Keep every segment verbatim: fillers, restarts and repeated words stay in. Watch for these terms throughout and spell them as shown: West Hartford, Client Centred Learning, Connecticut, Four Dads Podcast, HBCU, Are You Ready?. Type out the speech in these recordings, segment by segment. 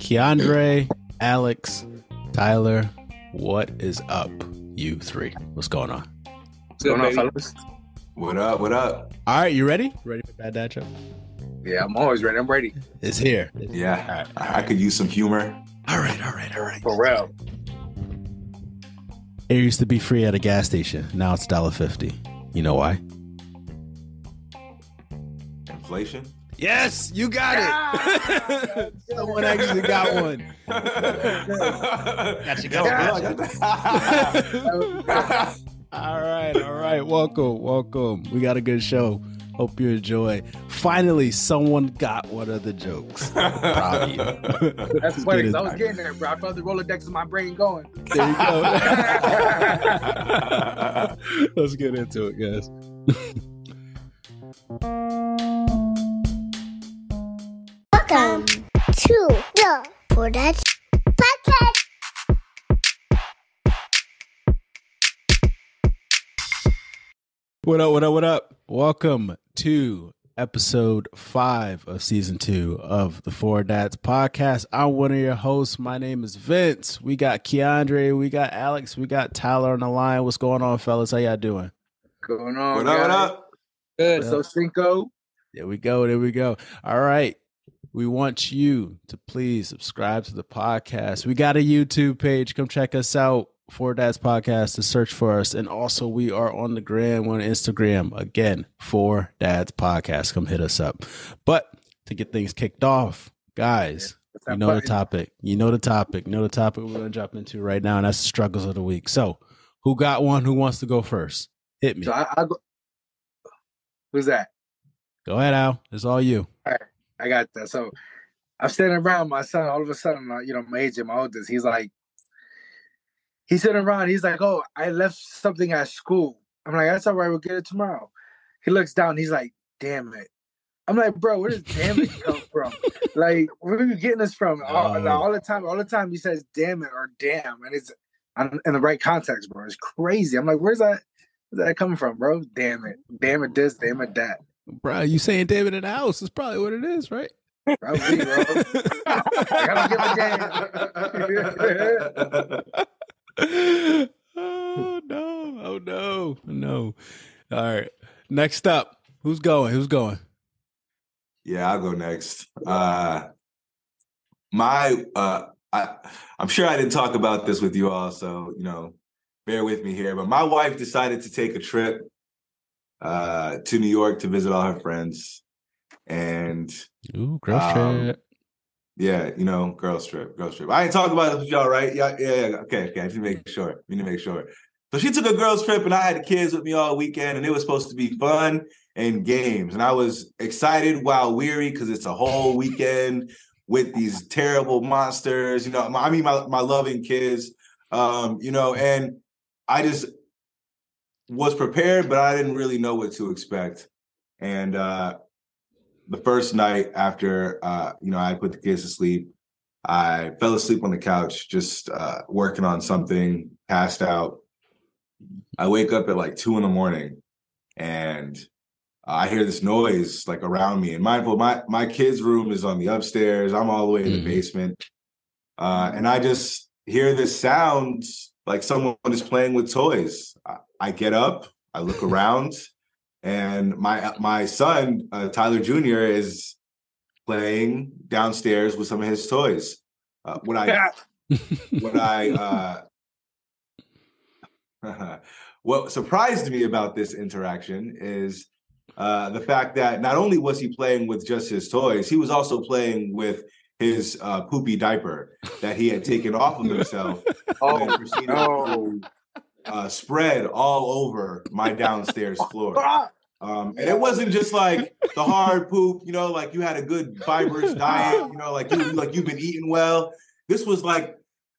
Keandre, Alex, Tyler, what is up, you three? What's going on? What's going on, fellas? What up, what up? All right, you ready? Ready for Bad Dad Show? Yeah, I'm always ready. I'm ready. It's here. It's yeah, here. All right, all right. I could use some humor. All right, all right, all right. For real. It used to be free at a gas station. Now it's one dollar fifty. You know why? Inflation? Yes, you got yeah. it. Someone actually got one. Got you going. Gotcha. All right, all right. Welcome, welcome. We got a good show. Hope you enjoy. Finally, someone got one of the jokes. Probably. That's funny because I was getting there, bro. I felt the Rolodex in my brain going. There you go. Let's get into it, guys. Welcome to the Four Dads Podcast. What up, what up, what up? Welcome to episode five of season two of the Four Dads Podcast. I'm one of your hosts. My name is Vince. We got Keandre, we got Alex, we got Tyler on the line. What's going on, fellas? How y'all doing? What's going on? What up, what up? Good. So Cinco. There we go, there we go. All right. We want you to please subscribe to the podcast. We got a YouTube page. Come check us out. Four Dads Podcast to search for us. And also we are on the gram, on Instagram. Again, Four Dads Podcast. Come hit us up. But to get things kicked off, guys, you know the topic. You know the topic. You know the topic we're going to jump into right now, and that's the struggles of the week. So who got one? Who wants to go first? Hit me. So I, I go... Who's that? Go ahead, Al. It's all you. All right. I got that. So I'm standing around my son. All of a sudden, you know, my agent, my oldest, he's like, he's sitting around. He's like, oh, I left something at school. I'm like, that's all right. We'll get it tomorrow. He looks down. He's like, damn it. I'm like, bro, where does damn it come from? Like, where are you getting this from? All, uh, all the time, all the time he says damn it or damn. And it's I'm in the right context, bro. It's crazy. I'm like, where's that, where's that coming from, bro? Damn it. Damn it this, damn it that. Bro, you saying damn it in the house is probably what it is, right? Probably, bro. I gotta give a damn. Oh no, oh no, no. All right. Next up. Who's going? Who's going? Yeah, I'll go next. Uh my uh I I'm sure I didn't talk about this with you all, so you know, bear with me here. But my wife decided to take a trip uh to New York to visit all her friends. And ooh, girl um, trip. Yeah, you know, girls trip, girls trip. I ain't talking about this with y'all, right? Yeah, yeah, yeah. Okay, okay. I need to make sure. We need to make sure. So she took a girls trip, and I had the kids with me all weekend, and it was supposed to be fun and games. And I was excited while weary because it's a whole weekend with these terrible monsters. You know, my, I mean, my my loving kids. Um, you know, and I just was prepared, but I didn't really know what to expect. And uh the first night after, uh, you know, I put the kids to sleep, I fell asleep on the couch, just uh, working on something, passed out. I wake up at like two in the morning and I hear this noise like around me. And mindful, my, my kids' room is on the upstairs. I'm all the way in the mm-hmm. basement. Uh, and I just hear this sound like someone is playing with toys. I, I get up, I look around. And my my son, uh, Tyler Junior, is playing downstairs with some of his toys. Uh, what I, what I, uh, what surprised me about this interaction is uh, the fact that not only was he playing with just his toys, he was also playing with his uh, poopy diaper that he had taken off of himself. Oh no. Uh, spread all over my downstairs floor. Um, and it wasn't just like the hard poop, you know, like you had a good fibrous diet, you know, like, you, like you've been eating well. This was like,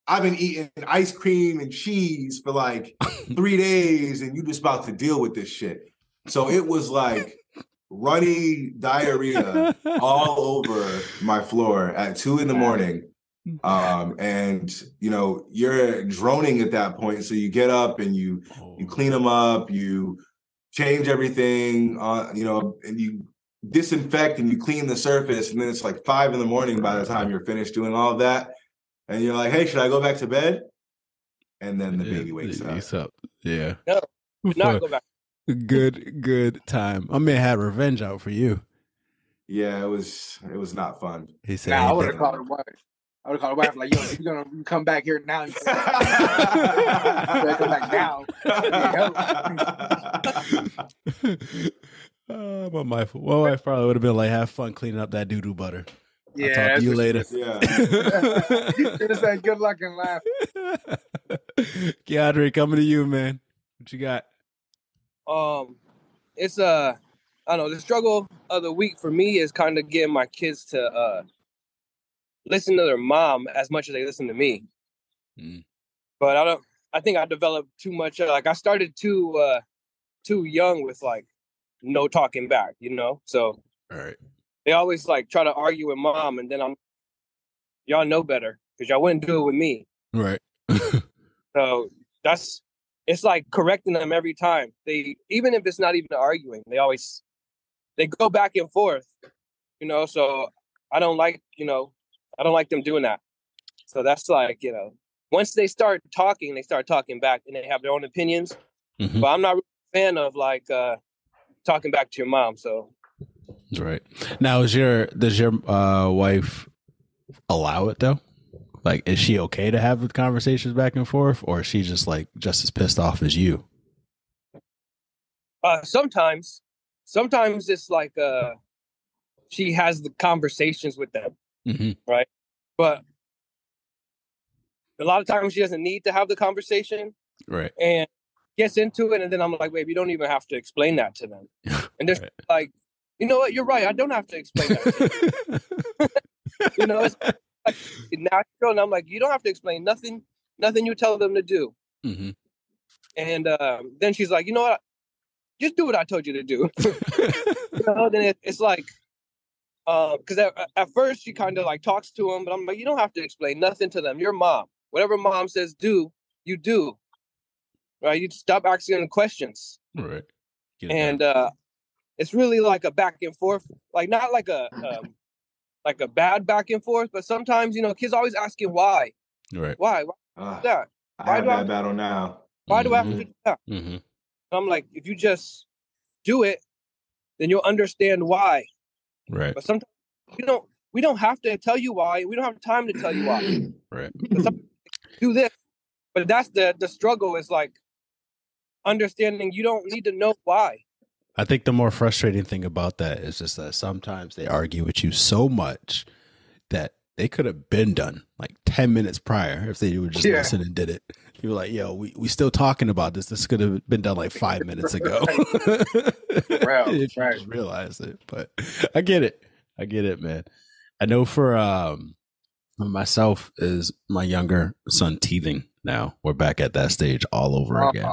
I've been eating ice cream and cheese for like three days and you're just about to deal with this shit. So it was like runny diarrhea all over my floor at two in the morning. Um, and you know, you're droning at that point. So you get up and you, you clean them up, you change everything, uh, you know, and you disinfect and you clean the surface, and then it's like five in the morning by the time you're finished doing all of that, and you're like, hey, should I go back to bed? And then the yeah, baby wakes up. wakes up. Yeah. No, not go back. Good, good time. I may have revenge out for you. Yeah, it was it was not fun. He said, nah, I would have called her wife. I would have called her wife, like, yo, if you're going to come back here now, you better come back now. uh, my, wife, my wife probably would have been like, have fun cleaning up that doo-doo butter. Yeah, I'll talk to you later. Yeah. It's like, good luck and laugh. Keandre, coming to you, man. What you got? Um, it's a, uh, I don't know, the struggle of the week for me is kind of getting my kids to uh, listen to their mom as much as they listen to me. Mm. But I don't, I think I developed too much. Like I started too, uh, too young with like no talking back, you know? So all right. They always like try to argue with mom, and then I'm, y'all know better because y'all wouldn't do it with me. Right. So that's, it's like correcting them every time. They, even if it's not even arguing, they always, they go back and forth, you know? So I don't like, you know, I don't like them doing that. So that's like, you know, once they start talking, they start talking back and they have their own opinions, mm-hmm. but I'm not really a fan of like uh, talking back to your mom. So. Right. Now, is your, does your uh, wife allow it though? Like, is she okay to have conversations back and forth, or is she just like just as pissed off as you? Uh, sometimes, sometimes it's like uh, she has the conversations with them, mm-hmm. right? But a lot of times she doesn't need to have the conversation, right? And gets into it, and then I'm like, "Wait, you don't even have to explain that to them." And they're right. like, "You know what? You're right. I don't have to explain that." To you. You know. It's, like, natural, and I'm like, you don't have to explain nothing, nothing you tell them to do. Mm-hmm. And um, then she's like, you know what? Just do what I told you to do. You know, then it, it's like, because uh, at, at first she kind of like talks to him, but I'm like, you don't have to explain nothing to them. You're mom. Whatever mom says do, you do. Right? You stop asking them questions. Right. Get and it uh, it's really like a back and forth, like not like a. Um, like a bad back and forth, but sometimes, you know, kids always asking why. Right. Why? Why uh, do that? Why I have do that I, battle now. Why mm-hmm. do I have to do that? Mm-hmm. I'm like, if you just do it, then you'll understand why. Right. But sometimes you don't, we don't have to tell you why. We don't have time to tell you why. Right. Do this. But that's the, the struggle is like understanding you don't need to know why. I think the more frustrating thing about that is just that sometimes they argue with you so much that they could have been done like ten minutes prior if they would just yeah. listen and did it. You were like, yo, we, we still talking about this. This could have been done like five minutes ago. Right. If you right. just realize it. But I get it. I get it, man. I know for um, myself is my younger son teething now. We're back at that stage all over uh-huh. again.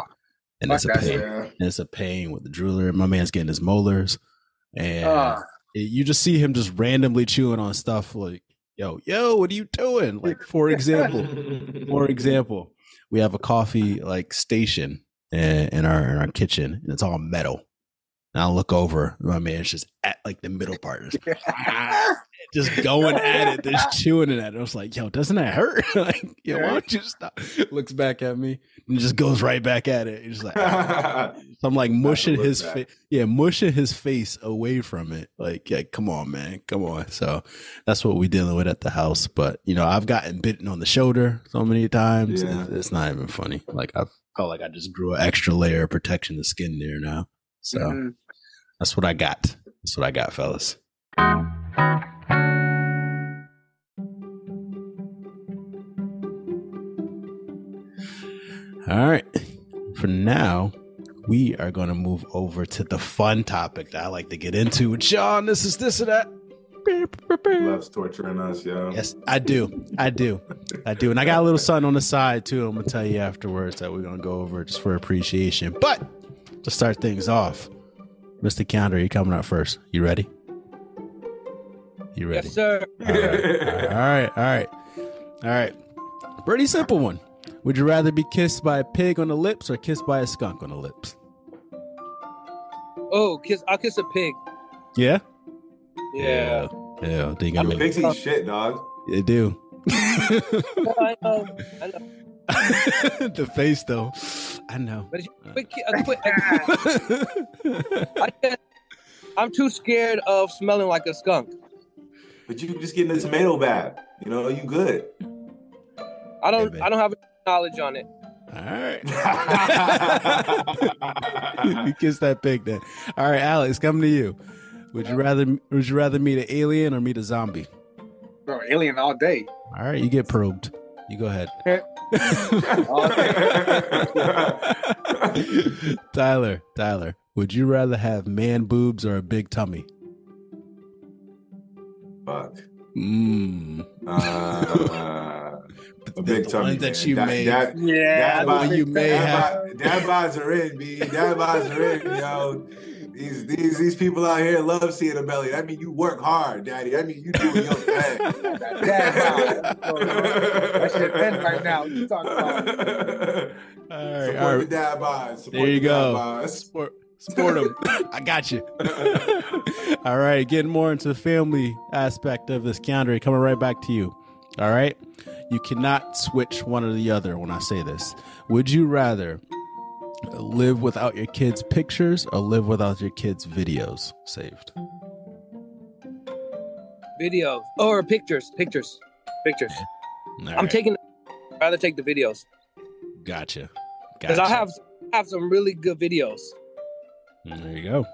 And it's a pain. Yeah. And it's a pain with the drooler. My man's getting his molars, and uh, it, you just see him just randomly chewing on stuff. Like, yo, yo, what are you doing? Like, for example, for example, we have a coffee like station in, in our in our kitchen, and it's all metal. And I look over, and my man's just at like the middle part, just going at it, just chewing it at it. I was like, yo, doesn't that hurt? Like, yo, why don't you stop? Looks back at me and just goes right back at it. It's like, ah. So I'm like mushing his face. Yeah, mushing his face away from it. Like, yeah, come on, man. Come on. So that's what we're dealing with at the house. But, you know, I've gotten bitten on the shoulder so many times. Yeah. It's not even funny. Like, I felt like I just grew an extra layer of protection of skin there now. So mm-hmm. that's what I got. That's what I got, fellas. All right. For now, we are going to move over to the fun topic that I like to get into with y'all. And this is this or that. Loves torturing us, yo. Yes, I do. I do. I do. And I got a little son on the side, too. I'm going to tell you afterwards that we're going to go over just for appreciation. But to start things off, Mister Keandre, you're coming out first. You ready? You ready? Yes, sir. All right. All right. All right. All right. Pretty simple one. Would you rather be kissed by a pig on the lips or kissed by a skunk on the lips? Oh, kiss! I'll kiss a pig. Yeah? Yeah. Yeah. yeah they got fix these shit, dog. They do. no, I know. I know. The face, though. I know. But a quick, a quick, a quick, I I'm too scared of smelling like a skunk. But you just getting a tomato bath. You know, you good. I don't. Yeah, I don't have knowledge on it. All right. You kiss that pig then. All right, Alex, coming to you. Would you rather? Would you rather meet an alien or meet a zombie? Bro, alien all day. All right, you get probed. You go ahead. Tyler, Tyler, would you rather have man boobs or a big tummy? Fuck. Mmm. Uh, a big tummy. One that you made. That, that, yeah. Dad bod, you may dad have. Dad bods are in, B. Dad bods are in, yo. These these these people out here love seeing a belly. That mean you work hard, Daddy. That mean you doing your thing. Dad bod. That shit thin right now. You talking about? All right, support all right. the dad bods. There you the go. Support. Sport them. I got you. All right. Getting more into the family aspect of this calendar. Coming right back to you. All right. You cannot switch one or the other when I say this. Would you rather live without your kids' pictures or live without your kids' videos saved? Videos. Oh, or pictures. Pictures. Pictures. Right. I'm taking, I'd rather take the videos. Gotcha. Because gotcha. I have, I have some really good videos. There you go.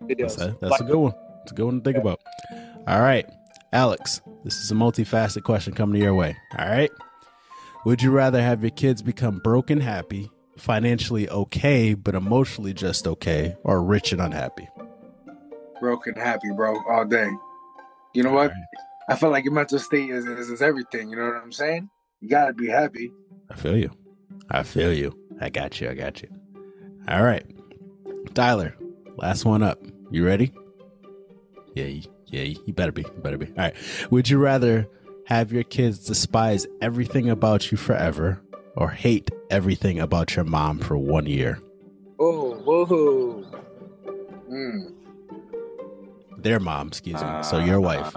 That's a, that's a good one. It's a good one to think about. All right, Alex, this is a multifaceted question coming your way. All right. Would you rather have your kids become broke and happy, financially okay, but emotionally just okay, or rich and unhappy? Broke and happy, bro, all day. You know all what? Right. I feel like your mental state is, is, is everything. You know what I'm saying? You got to be happy. I feel you. I feel you. I got you. I got you. All right. Tyler, last one up. You ready? Yeah, yeah, you better be. You better be. All right. Would you rather have your kids despise everything about you forever or hate everything about your mom for one year? Oh, whoa. Mm. Their mom, excuse me. Uh, so your wife.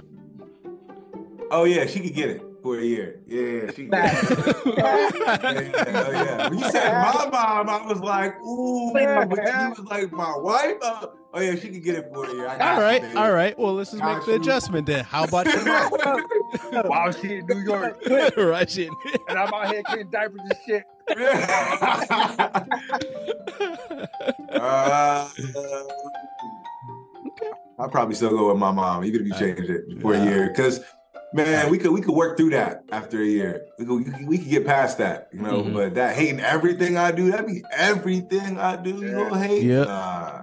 Oh, yeah, she could get it. For a year. Yeah, she got it. yeah, yeah, oh, yeah. When you said my mom, I was like, ooh, but you was like, my wife? Uh, oh, yeah, she can get it for a year. All right, you, all right. Well, let's just got make you. the adjustment then. How about your mom? Wow, she in New York. Right, she in New York. And I'm out here getting diapers and shit. uh, uh, okay. I'll probably still go with my mom, even if you change it for a year. Because man, we could we could work through that after a year. We could, we could get past that, you know. Mm-hmm. But that hating everything I do, that be everything I do. Yeah. You don't hate. Yeah. Nah. I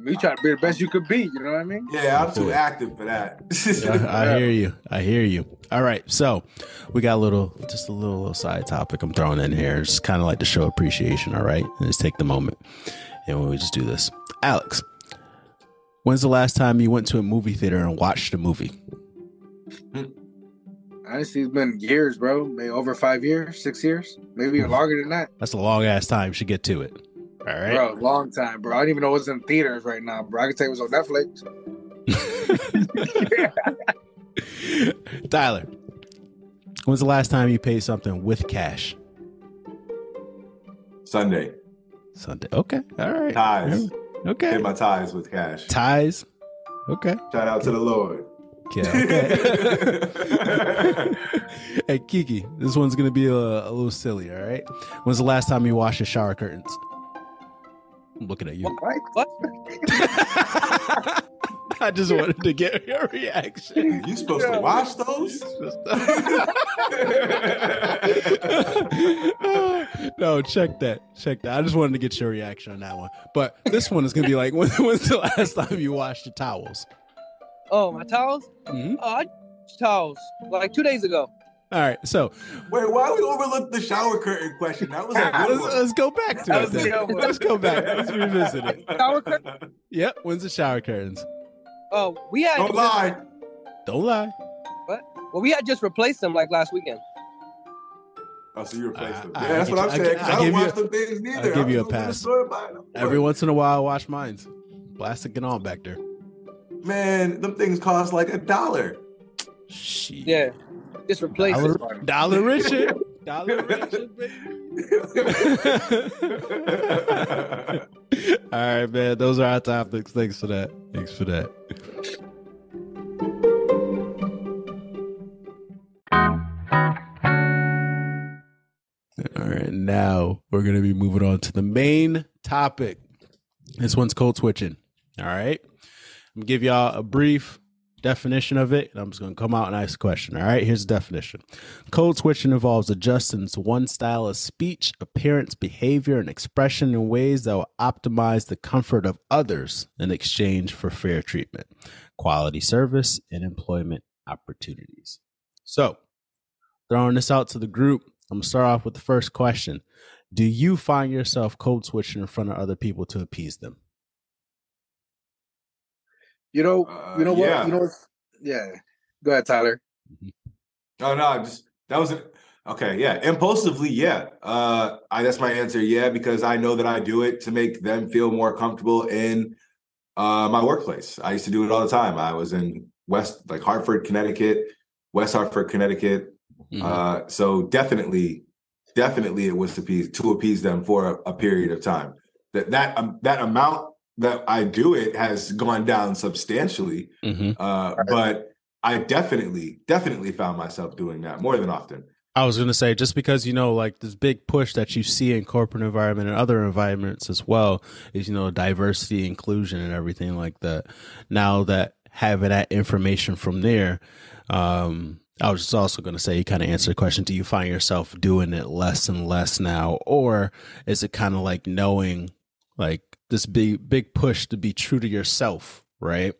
mean, you try to be the best you could be. You know what I mean? Yeah, I'm too active for that. I, I hear you. I hear you. All right, so we got a little, just a little, little side topic I'm throwing in here. It's kind of like to show appreciation. All right, and just take the moment, and when we just do this, Alex, when's the last time you went to a movie theater and watched a movie? Honestly, it's been years, bro. Maybe over five years, six years, maybe even longer than that. That's a long ass time. Should get to it. All right, bro. Long time, bro. I don't even know what's in theaters right now, bro. I can tell you what's on Netflix. Tyler, when's the last time you paid something with cash? Sunday. Sunday. Okay. All right. Ties. Okay. Paid my ties with cash. Ties. Okay. Shout out okay. to the Lord. Okay. okay. Hey, Kiki, this one's going to be a, a little silly, all right? When's the last time you washed your shower curtains? I'm looking at you. What? What? I just wanted to get your reaction. You supposed yeah. to wash those? No, check that. Check that. I just wanted to get your reaction on that one. But this one is going to be like, when, when's the last time you washed your towels? Oh, my towels? Mm-hmm. Oh, I used towels like two days ago. All right, so wait, why we overlooked the shower curtain question? That was a good one. Let's go back to it. Then. Let's go back. Let's revisit it. Shower curtain? Yep. When's the shower curtains? Oh, we had don't lie. Don't lie. What? Well, we had just replaced them like last weekend. Oh, so you replaced them? I, yeah, I, that's I what I'm saying. I, I, I don't watch them things neither. I'll give you a pass. Every once in a while, I wash mine. Plastic and all back there. man, them things cost like a dollar. Shit. Yeah, just replace dollar, it. Dollar Richard. Dollar Richard, baby. All right, man. Those are our topics. Thanks for that. Thanks for that. All right, now we're going to be moving on to the main topic. This one's code switching. All right. I'm going to give y'all a brief definition of it, and I'm just going to come out and ask a question. All right, here's the definition. Code switching involves adjusting to one style of speech, appearance, behavior, and expression in ways that will optimize the comfort of others in exchange for fair treatment, quality service, and employment opportunities. So, throwing this out to the group, I'm going to start off with the first question. Do you find yourself code switching in front of other people to appease them? You know, you know uh, what? Yeah. You know what? Yeah. Go ahead, Tyler. Oh, no, just that was it. Okay. Yeah. Impulsively. Yeah. Uh, I, that's my answer. Yeah. Because I know that I do it to make them feel more comfortable in uh, my workplace. I used to do it all the time. I was in West, like Hartford, Connecticut, West Hartford, Connecticut. Mm-hmm. Uh, so definitely, definitely it was to appease, to appease them for a, a period of time. That, that, um, that amount that I do it has gone down substantially. Mm-hmm. Uh, right. But I definitely, definitely found myself doing that more than often. I was going to say, just because, you know, like this big push that you see in corporate environment and other environments as well is, you know, diversity, inclusion, and everything like that. Now that having that information from there, um, I was just also going to say, you kind of answered the question, do you find yourself doing it less and less now? Or is it kind of like knowing like this big, big push to be true to yourself, right?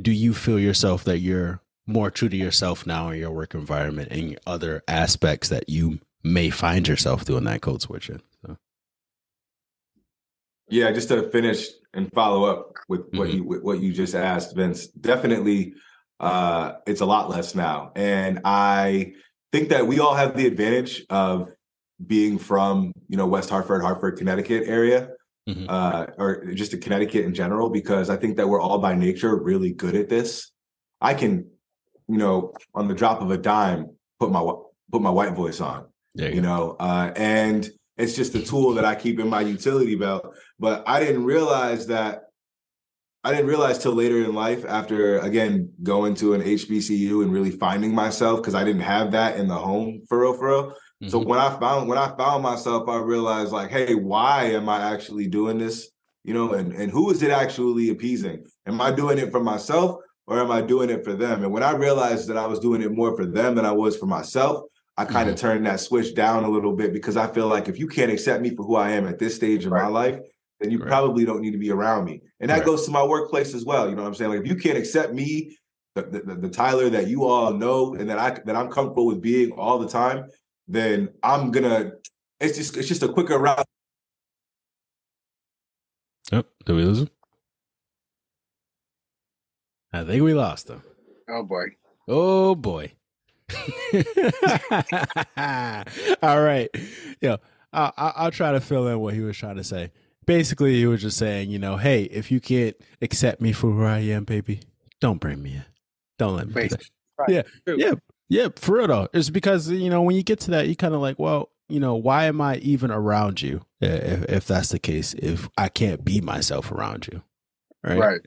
Do you feel yourself that you're more true to yourself now in your work environment and other aspects that you may find yourself doing that code switching? So. Yeah, just to finish and follow up with what mm-hmm. you with what you just asked, Vince, definitely uh, it's a lot less now. And I think that we all have the advantage of being from, you know, West Hartford, Hartford, Connecticut area. Mm-hmm. Uh, or just to Connecticut in general, because I think that we're all by nature really good at this. I can, you know, on the drop of a dime, put my put my white voice on, you, you know, uh, and it's just a tool that I keep in my utility belt. But I didn't realize that. I didn't realize till later in life, after, again, going to an H B C U and really finding myself, because I didn't have that in the home, for real, for real. So when I found when I found myself, I realized like, hey, why am I actually doing this? You know, and, and who is it actually appeasing? Am I doing it for myself or am I doing it for them? And when I realized that I was doing it more for them than I was for myself, I kind of mm-hmm. turned that switch down a little bit, because I feel like if you can't accept me for who I am at this stage of right. my life, then you right. probably don't need to be around me. And that right. goes to my workplace as well. You know what I'm saying? Like if you can't accept me, the, the, the Tyler that you all know and that I that I'm comfortable with being all the time, then I'm gonna. It's just it's just a quicker route. Oh, did we lose him? I think we lost him. Oh boy! Oh boy! All right, yo, I'll, I'll try to fill in what he was trying to say. Basically, he was just saying, you know, hey, if you can't accept me for who I am, baby, don't bring me in. Don't let me. Wait, do that. Right. Yeah, True. yeah. Yeah, for real though. It's because, you know, when you get to that, you kind of like, well, you know, why am I even around you if, if that's the case, if I can't be myself around you? Right. Right.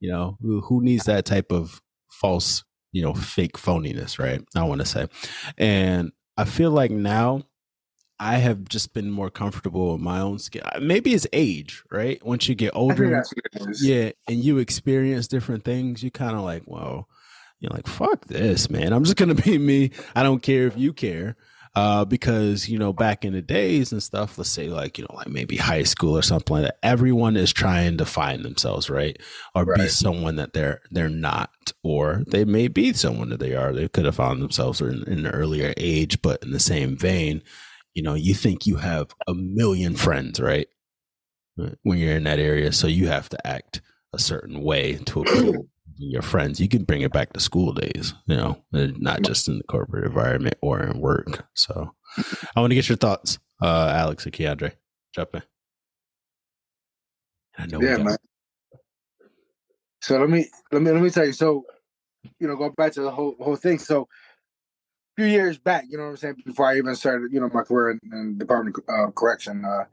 You know, who, who needs that type of false, you know, fake phoniness, right? I want to say. And I feel like now I have just been more comfortable in my own skin. Maybe it's age, right? Once you get older, yeah, and you experience different things, you kind of like, whoa. You're like, fuck this, man. I'm just going to be me. I don't care if you care. Uh, because, you know, back in the days and stuff, let's say like, you know, like maybe high school or something like that, everyone is trying to find themselves, right? Or right. be someone that they're they're not, or they may be someone that they are. They could have found themselves in, in an earlier age, but in the same vein, you know, you think you have a million friends, right? When you're in that area. So you have to act a certain way to appeal. Your friends, you can bring it back to school days, you know, not just in the corporate environment or in work. So I want to get your thoughts, uh, Alex or Keandre. Jump in. I know. Yeah, man. So let me let me let me tell you. So, you know, going back to the whole whole thing. So a few years back, you know what I'm saying, before I even started, you know, my career in, in Department of uh, Correction. Uh,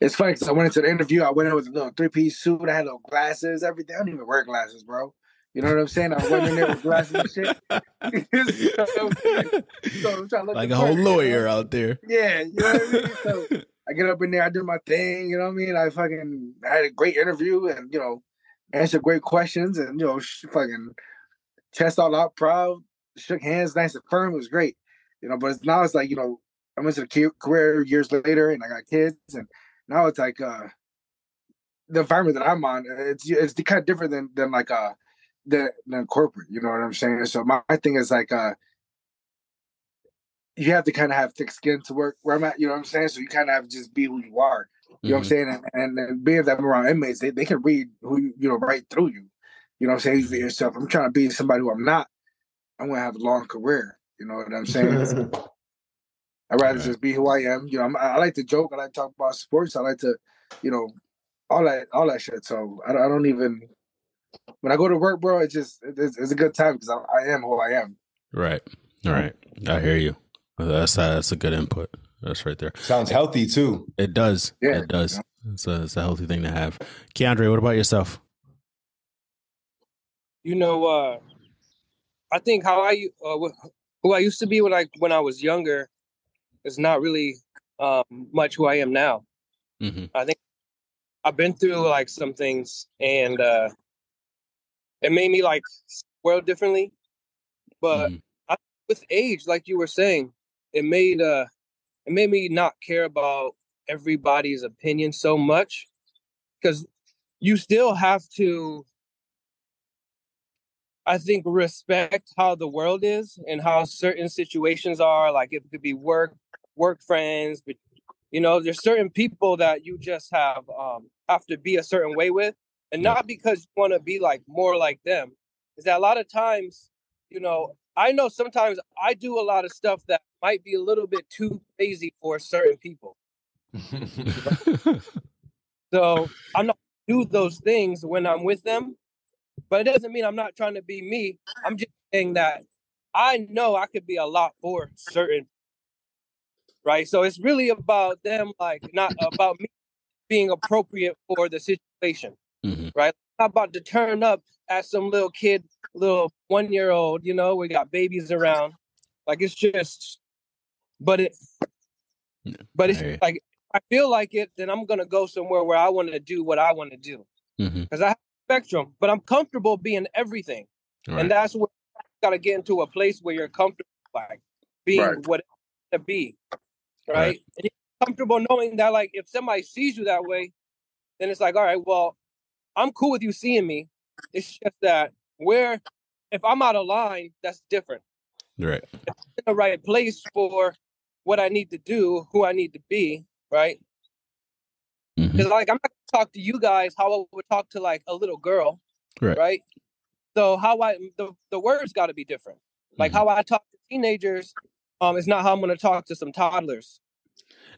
it's funny because I went into the interview. I went in with a little three piece suit. I had little glasses, everything. I don't even wear glasses, bro. You know what I'm saying? I went in there with glasses and shit. so, so I'm trying to look like a whole lawyer out there. Yeah, you know what I mean? So I get up in there, I do my thing, you know what I mean? I fucking I had a great interview and, you know, answered great questions and, you know, fucking chest all out, proud, shook hands, nice and firm. It was great, you know, but it's, now it's like, you know, I went to the career years later and I got kids and now it's like uh, the environment that I'm on, it's it's kind of different than, than like uh, than, than corporate, you know what I'm saying? So my, my thing is like, uh, you have to kind of have thick skin to work where I'm at, you know what I'm saying? So you kind of have to just be who you are, you mm-hmm. know what I'm saying? And, and, and being that I'm around inmates, they, they can read who you, you know, right through you, you know what I'm saying? You be yourself. I'm trying to be somebody who I'm not. I'm going to have a long career, you know what I'm saying? I'd rather yeah. just be who I am. You know, I'm, I like to joke. I like to talk about sports. I like to, you know, all that, all that shit. So I, I don't even, when I go to work, bro, it's just, it's, it's a good time because I, I am who I am. Right. All right. I hear you. That's that's a good input. That's right there. Sounds healthy too. It does. Yeah, it does. You know? It's a it's a healthy thing to have. Keandre, what about yourself? You know, uh, I think how I uh, who I used to be when I when I was younger is not really um, much who I am now. Mm-hmm. I think I've been through like some things, and uh, it made me like world differently. But mm. I, with age, like you were saying. It made uh, it made me not care about everybody's opinion so much because you still have to, I think, respect how the world is and how certain situations are. Like it could be work, work friends, but you know, there's certain people that you just have um, have to be a certain way with, and not because you want to be like more like them. Is that a lot of times, you know. I know sometimes I do a lot of stuff that might be a little bit too crazy for certain people. So I'm not do those things when I'm with them, but it doesn't mean I'm not trying to be me. I'm just saying that I know I could be a lot for certain. Right. So it's really about them, like not about me being appropriate for the situation. Mm-hmm. Right. I'm about to turn up at some little kid, little one-year-old, you know, we got babies around. Like, it's just, but it, no, but it's I like, I feel like it, then I'm going to go somewhere where I want to do what I want to do. Because mm-hmm. I have a spectrum, but I'm comfortable being everything. Right. And that's where you got to get into a place where you're comfortable, like, being right. what to be, right? right? And you're comfortable knowing that, like, if somebody sees you that way, then it's like, all right, well, I'm cool with you seeing me. It's just that where, if I'm out of line, that's different. Right. If I'm in the right place for what I need to do, who I need to be, right? Because mm-hmm. like I'm not gonna talk to you guys how I would talk to like a little girl, right? right? So how I the, the words got to be different. Like mm-hmm. how I talk to teenagers, um, it's not how I'm gonna talk to some toddlers.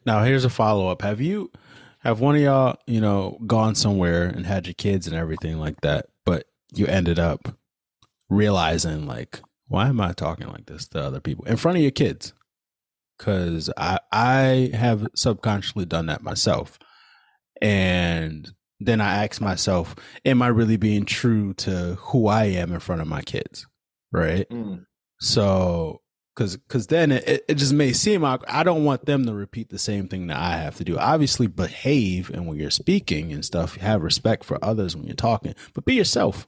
Now here's a follow up. Have you? Have one of y'all, you know, gone somewhere and had your kids and everything like that, but you ended up realizing, like, why am I talking like this to other people in front of your kids? Because I I have subconsciously done that myself. And then I ask myself, am I really being true to who I am in front of my kids? Right. Mm. So Cause, cause then it, it just may seem like I don't want them to repeat the same thing that I have to do. Obviously behave. And when you're speaking and stuff, have respect for others when you're talking, but be yourself,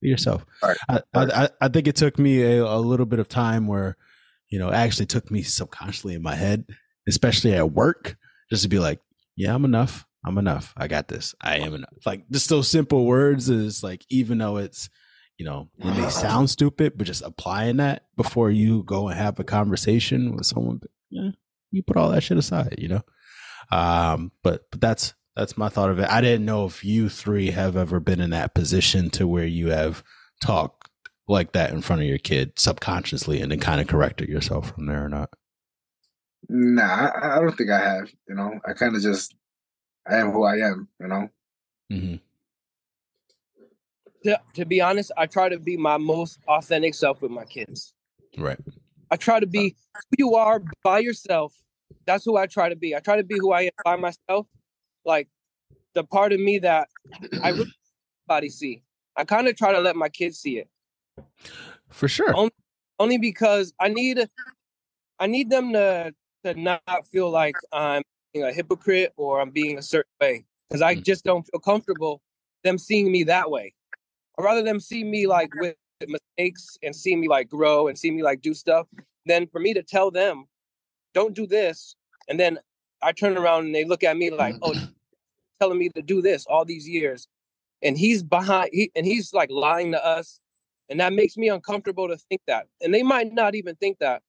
be yourself. Right. I, I, I think it took me a, a little bit of time where, you know, it actually took me subconsciously in my head, especially at work, just to be like, yeah, I'm enough. I'm enough. I got this. I am enough. Like just those simple words is like, even though it's, you know, it may sound stupid, but just applying that before you go and have a conversation with someone, yeah, you put all that shit aside, you know? Um, but, but that's, that's my thought of it. I didn't know if you three have ever been in that position to where you have talked like that in front of your kid subconsciously and then kind of corrected yourself from there or not. Nah, I, I don't think I have, you know, I kind of just, I am who I am, you know? Mm-hmm. to, to be honest, I try to be my most authentic self with my kids. Right. I try to be who you are by yourself. That's who I try to be. I try to be who I am by myself. Like the part of me that I really body see. I kind of try to let my kids see it. For sure. Only, only because I need I need them to to not feel like I'm being a hypocrite or I'm being a certain way. Because I just don't feel comfortable them seeing me that way. I'd rather them see me like with mistakes and see me like grow and see me like do stuff than for me to tell them, don't do this. And then I turn around and they look at me like, oh, telling me to do this all these years. And he's behind, he, and he's like lying to us. And that makes me uncomfortable to think that. And they might not even think that,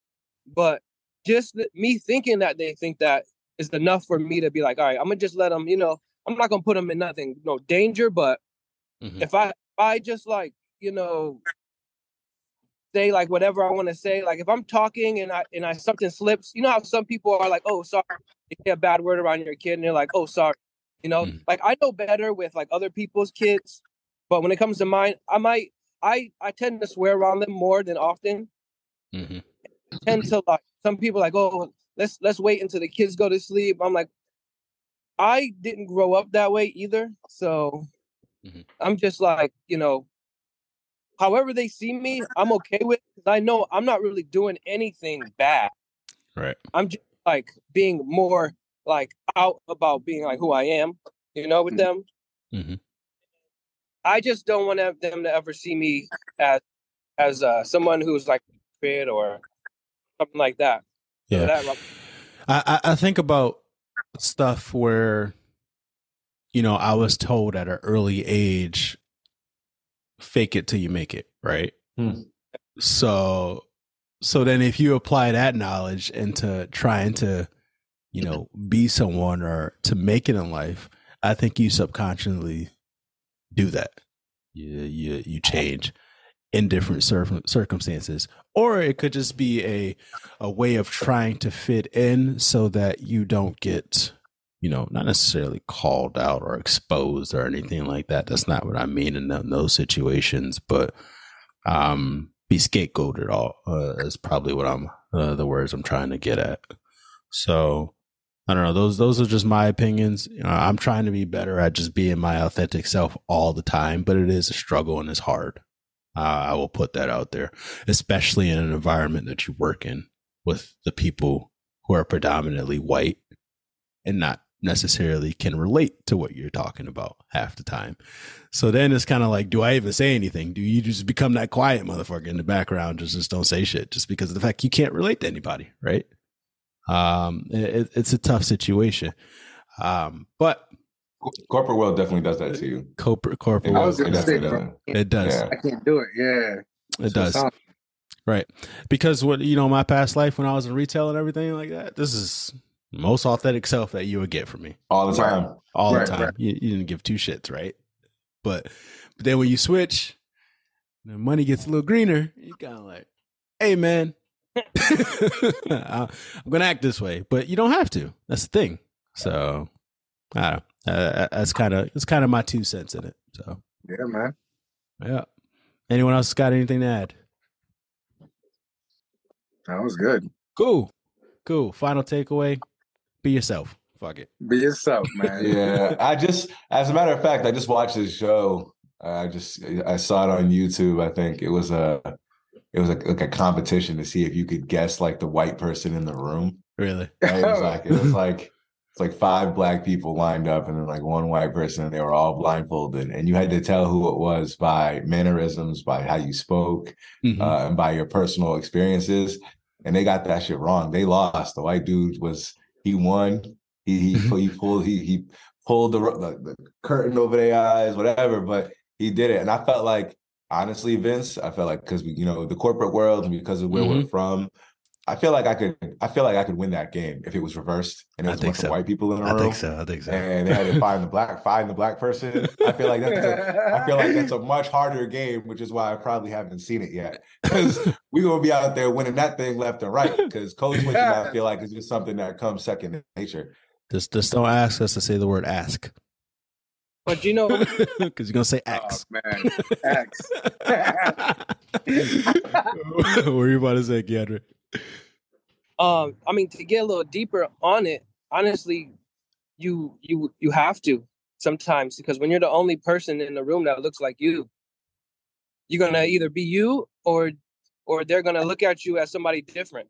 but just the, me thinking that they think that is enough for me to be like, all right, I'm gonna just let them, you know, I'm not gonna put them in nothing, no danger. But mm-hmm. if I, I just like, you know, say like whatever I want to say, like if I'm talking and I, and I, something slips, you know how some people are like, oh, sorry, they say a bad word around your kid and they're like, oh, sorry. You know, mm. like I know better with like other people's kids, but when it comes to mine, I might, I, I tend to swear around them more than often. Mm-hmm. I tend to like, some people like, oh, let's, let's wait until the kids go to sleep. I'm like, I didn't grow up that way either. So mm-hmm. I'm just like, you know, however they see me, I'm okay with it. I know I'm not really doing anything bad. Right. I'm just like being more like out about being like who I am, you know, with them. Mm-hmm. I just don't want them to ever see me as as uh, someone who's like fit or something like that. Yeah. So that, like, I, I think about stuff where, you know, I was told at an early age, fake it till you make it, right? Hmm. So, so then if you apply that knowledge into trying to, you know, be someone or to make it in life, I think you subconsciously do that. You you, you change in different cir- circumstances, or it could just be a a way of trying to fit in so that you don't get, you know, not necessarily called out or exposed or anything like that. That's not what I mean in those situations, but um, be scapegoated all uh, is probably what I'm uh, the words I'm trying to get at. So I don't know. Those those are just my opinions. You know, I'm trying to be better at just being my authentic self all the time, but it is a struggle and it's hard. Uh, I will put that out there, especially in an environment that you work in with the people who are predominantly white and not necessarily can relate to what you're talking about half the time. So then it's kind of like, do I even say anything? Do you just become that quiet motherfucker in the background? Just, just don't say shit just because of the fact you can't relate to anybody. Right. Um, it, it's a tough situation. Um, but corporate world definitely does that to you. Corporate, corporate world. It does. It does. Yeah. I can't do it. Yeah. It so does. Right. Because what, you know, my past life when I was in retail and everything like that, this is most authentic self that you would get from me all the time, right. all right, the time. Right. You, you didn't give two shits. Right. But, but then when you switch, the money gets a little greener. You kind of like, hey man, I'm going to act this way, but you don't have to. That's the thing. So I don't know. Uh, that's kind of, it's kind of my two cents in it. So yeah, man. Yeah. Anyone else got anything to add? That was good. Cool. Cool. Final takeaway. Be yourself. Fuck it. Be yourself, man. Yeah. I just, as a matter of fact, I just watched this show. I just, I saw it on YouTube. I think it was a, it was a, like a competition to see if you could guess like the white person in the room. Really? Right? It was like, it was like, it's like five black people lined up and then like one white person and they were all blindfolded and you had to tell who it was by mannerisms, by how you spoke, mm-hmm. uh, and by your personal experiences. And they got that shit wrong. They lost. The white dude was, he won. He he he pulled he he pulled the, the, the curtain over their eyes, whatever. But he did it, and I felt like, honestly, Vince, I felt like because we, you know, the corporate world and because of where mm-hmm. we're from, I feel like I could, I feel like I could win that game if it was reversed and it was a bunch so. of white people in the I room. I think so. I think so. And they had to find the black, find the black person. I feel like that's, a, I feel like that's a much harder game, which is why I probably haven't seen it yet. Because we're gonna be out there winning that thing left and right. Because code switching, I feel like, is just something that comes second nature. Just, just don't ask us to say the word ask. But you know, because you're gonna say X. Oh, man, X. What were you about to say, Kendrick? Um, I mean, to get a little deeper on it, honestly, you you you have to sometimes, because when you're the only person in the room that looks like you, you're gonna either be you or or they're gonna look at you as somebody different.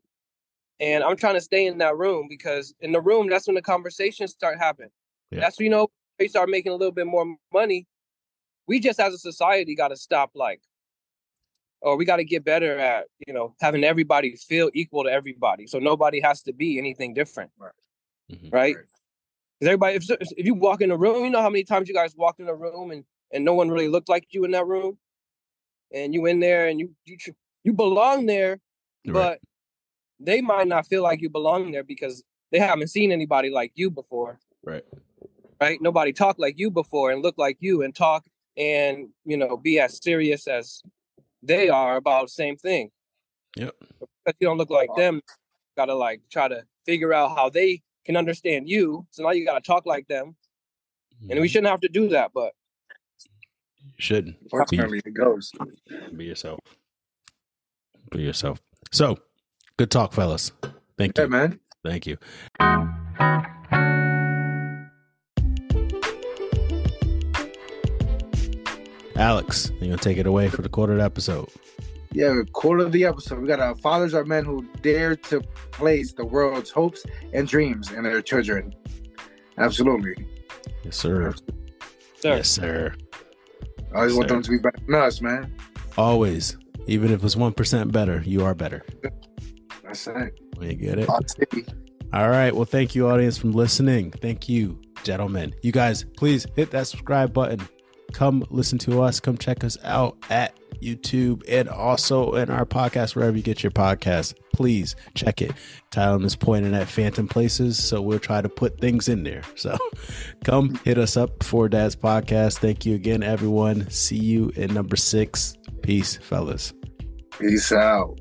And I'm trying to stay in that room, because in the room, that's when the conversations start happening. Yeah. That's when, you know, they start making a little bit more money. We just as a society got to stop, like, or we got to get better at, you know, having everybody feel equal to everybody. So nobody has to be anything different. Right. Mm-hmm. Right? 'Cause everybody, if, if you walk in a room, you know how many times you guys walked in a room and, and no one really looked like you in that room. And you in there and you, you, you belong there, right. But they might not feel like you belong there because they haven't seen anybody like you before. Right. Right. Nobody talked like you before and looked like you and talk and, you know, be as serious as they are about the same thing. Yep. If you don't look like them, you got to like try to figure out how they can understand you. So now you got to talk like them. Mm-hmm. And we shouldn't have to do that, but. You shouldn't. Fortunately, it goes. Be yourself. Be yourself. So. Good talk, fellas. Thank yeah, you. Man. Thank you. Alex, you're going to take it away for the quarter of the episode. Yeah, quarter of the episode. We got our fathers are men who dare to place the world's hopes and dreams in their children. Absolutely. Yes, sir. Absolutely. Yes, sir. I always yes, want sir. them to be better than us, man. Always. Even if it's one percent better, you are better. That's it. You get it? All right. Well, thank you, audience, for listening. Thank you, gentlemen. You guys, please hit that subscribe button. Come listen to us. Come check us out at YouTube and also in our podcast, wherever you get your podcast. Please check it. Tyler is pointing at phantom places, so we'll try to put things in there. So come hit us up for Dad's Podcast. Thank you again, everyone. See you in number six. Peace, fellas. Peace out.